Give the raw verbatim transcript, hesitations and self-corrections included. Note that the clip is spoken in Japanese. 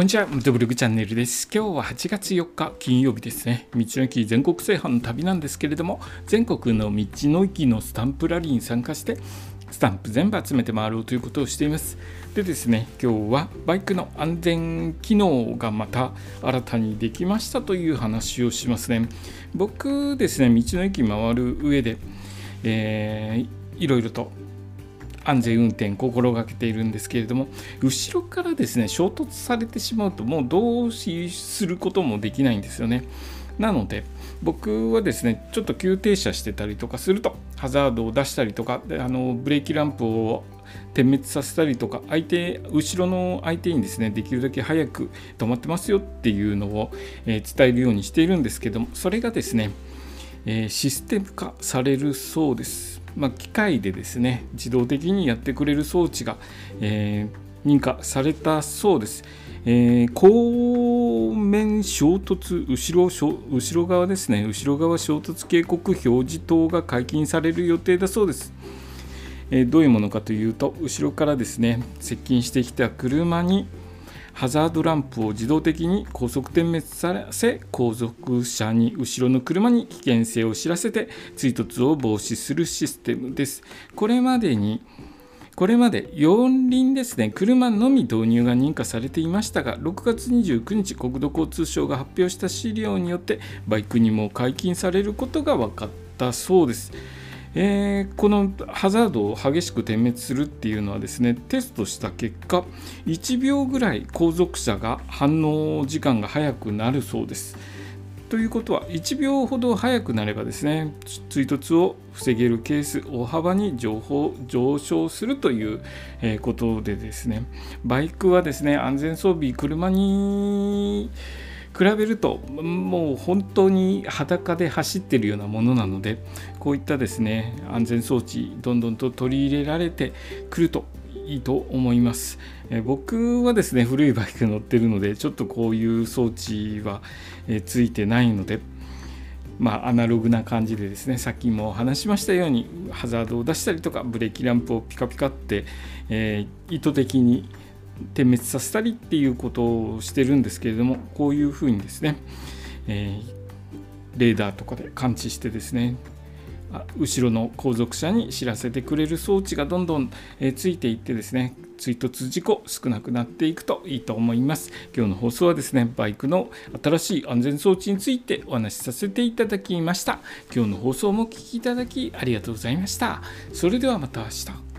こんにちは、元ブログチャンネルです。今日ははちがつよっか金曜日ですね。道の駅全国制覇の旅なんですけれども、全国の道の駅のスタンプラリーに参加してスタンプ全部集めて回ろうということをしています。でですね、今日はバイクの安全機能がまた新たにできましたという話をしますね。僕ですね、道の駅回る上で、えー、いろいろと安全運転心がけているんですけれども、後ろからですね衝突されてしまうともうどうすることもできないんですよね。なので僕はですね、ちょっと急停車してたりとかするとハザードを出したりとか、あのブレーキランプを点滅させたりとか、相手後ろの相手にですねできるだけ早く止まってますよっていうのを、えー、伝えるようにしているんですけども、それがですね、えー、システム化されるそうです。まあ、機械でですね自動的にやってくれる装置が、えー、認可されたそうです。えー、後面衝突後ろ、後ろ側ですね後ろ側衝突警告表示灯が解禁される予定だそうです。えー、どういうものかというと、後ろからですね接近してきた車にハザードランプを自動的に高速点滅させ、後続車に後ろの車に危険性を知らせて追突を防止するシステムです。これまでにこれまでよん輪ですね、車のみ導入が認可されていましたが、ろくがつにじゅうくにち国土交通省が発表した資料によってバイクにも解禁されることが分かったそうです。えー、このハザードを激しく点滅するっていうのはですね、テストした結果いちびょうぐらい後続車が反応時間が早くなるそうです。ということはいちびょうほど早くなればですね、追突を防げるケース大幅に上昇するということでですね、バイクはですね安全装備車に比べるともう本当に裸で走っているようなものなので、こういったですね安全装置どんどんと取り入れられてくるといいと思います。え僕はですね古いバイク乗ってるので、ちょっとこういう装置はえついてないので、まあ、アナログな感じでですね、さっきも話しましたようにハザードを出したりとかブレーキランプをピカピカって、えー、意図的に点滅させたりっていうことをしてるんですけれども、こういうふうにですね、えー、レーダーとかで感知してですね後ろの後続車に知らせてくれる装置がどんどん、えー、ついていってですね、追突事故少なくなっていくといいと思います。今日の放送はですねバイクの新しい安全装置についてお話しさせていただきました。今日の放送もお聞きいただきありがとうございました。それではまた明日。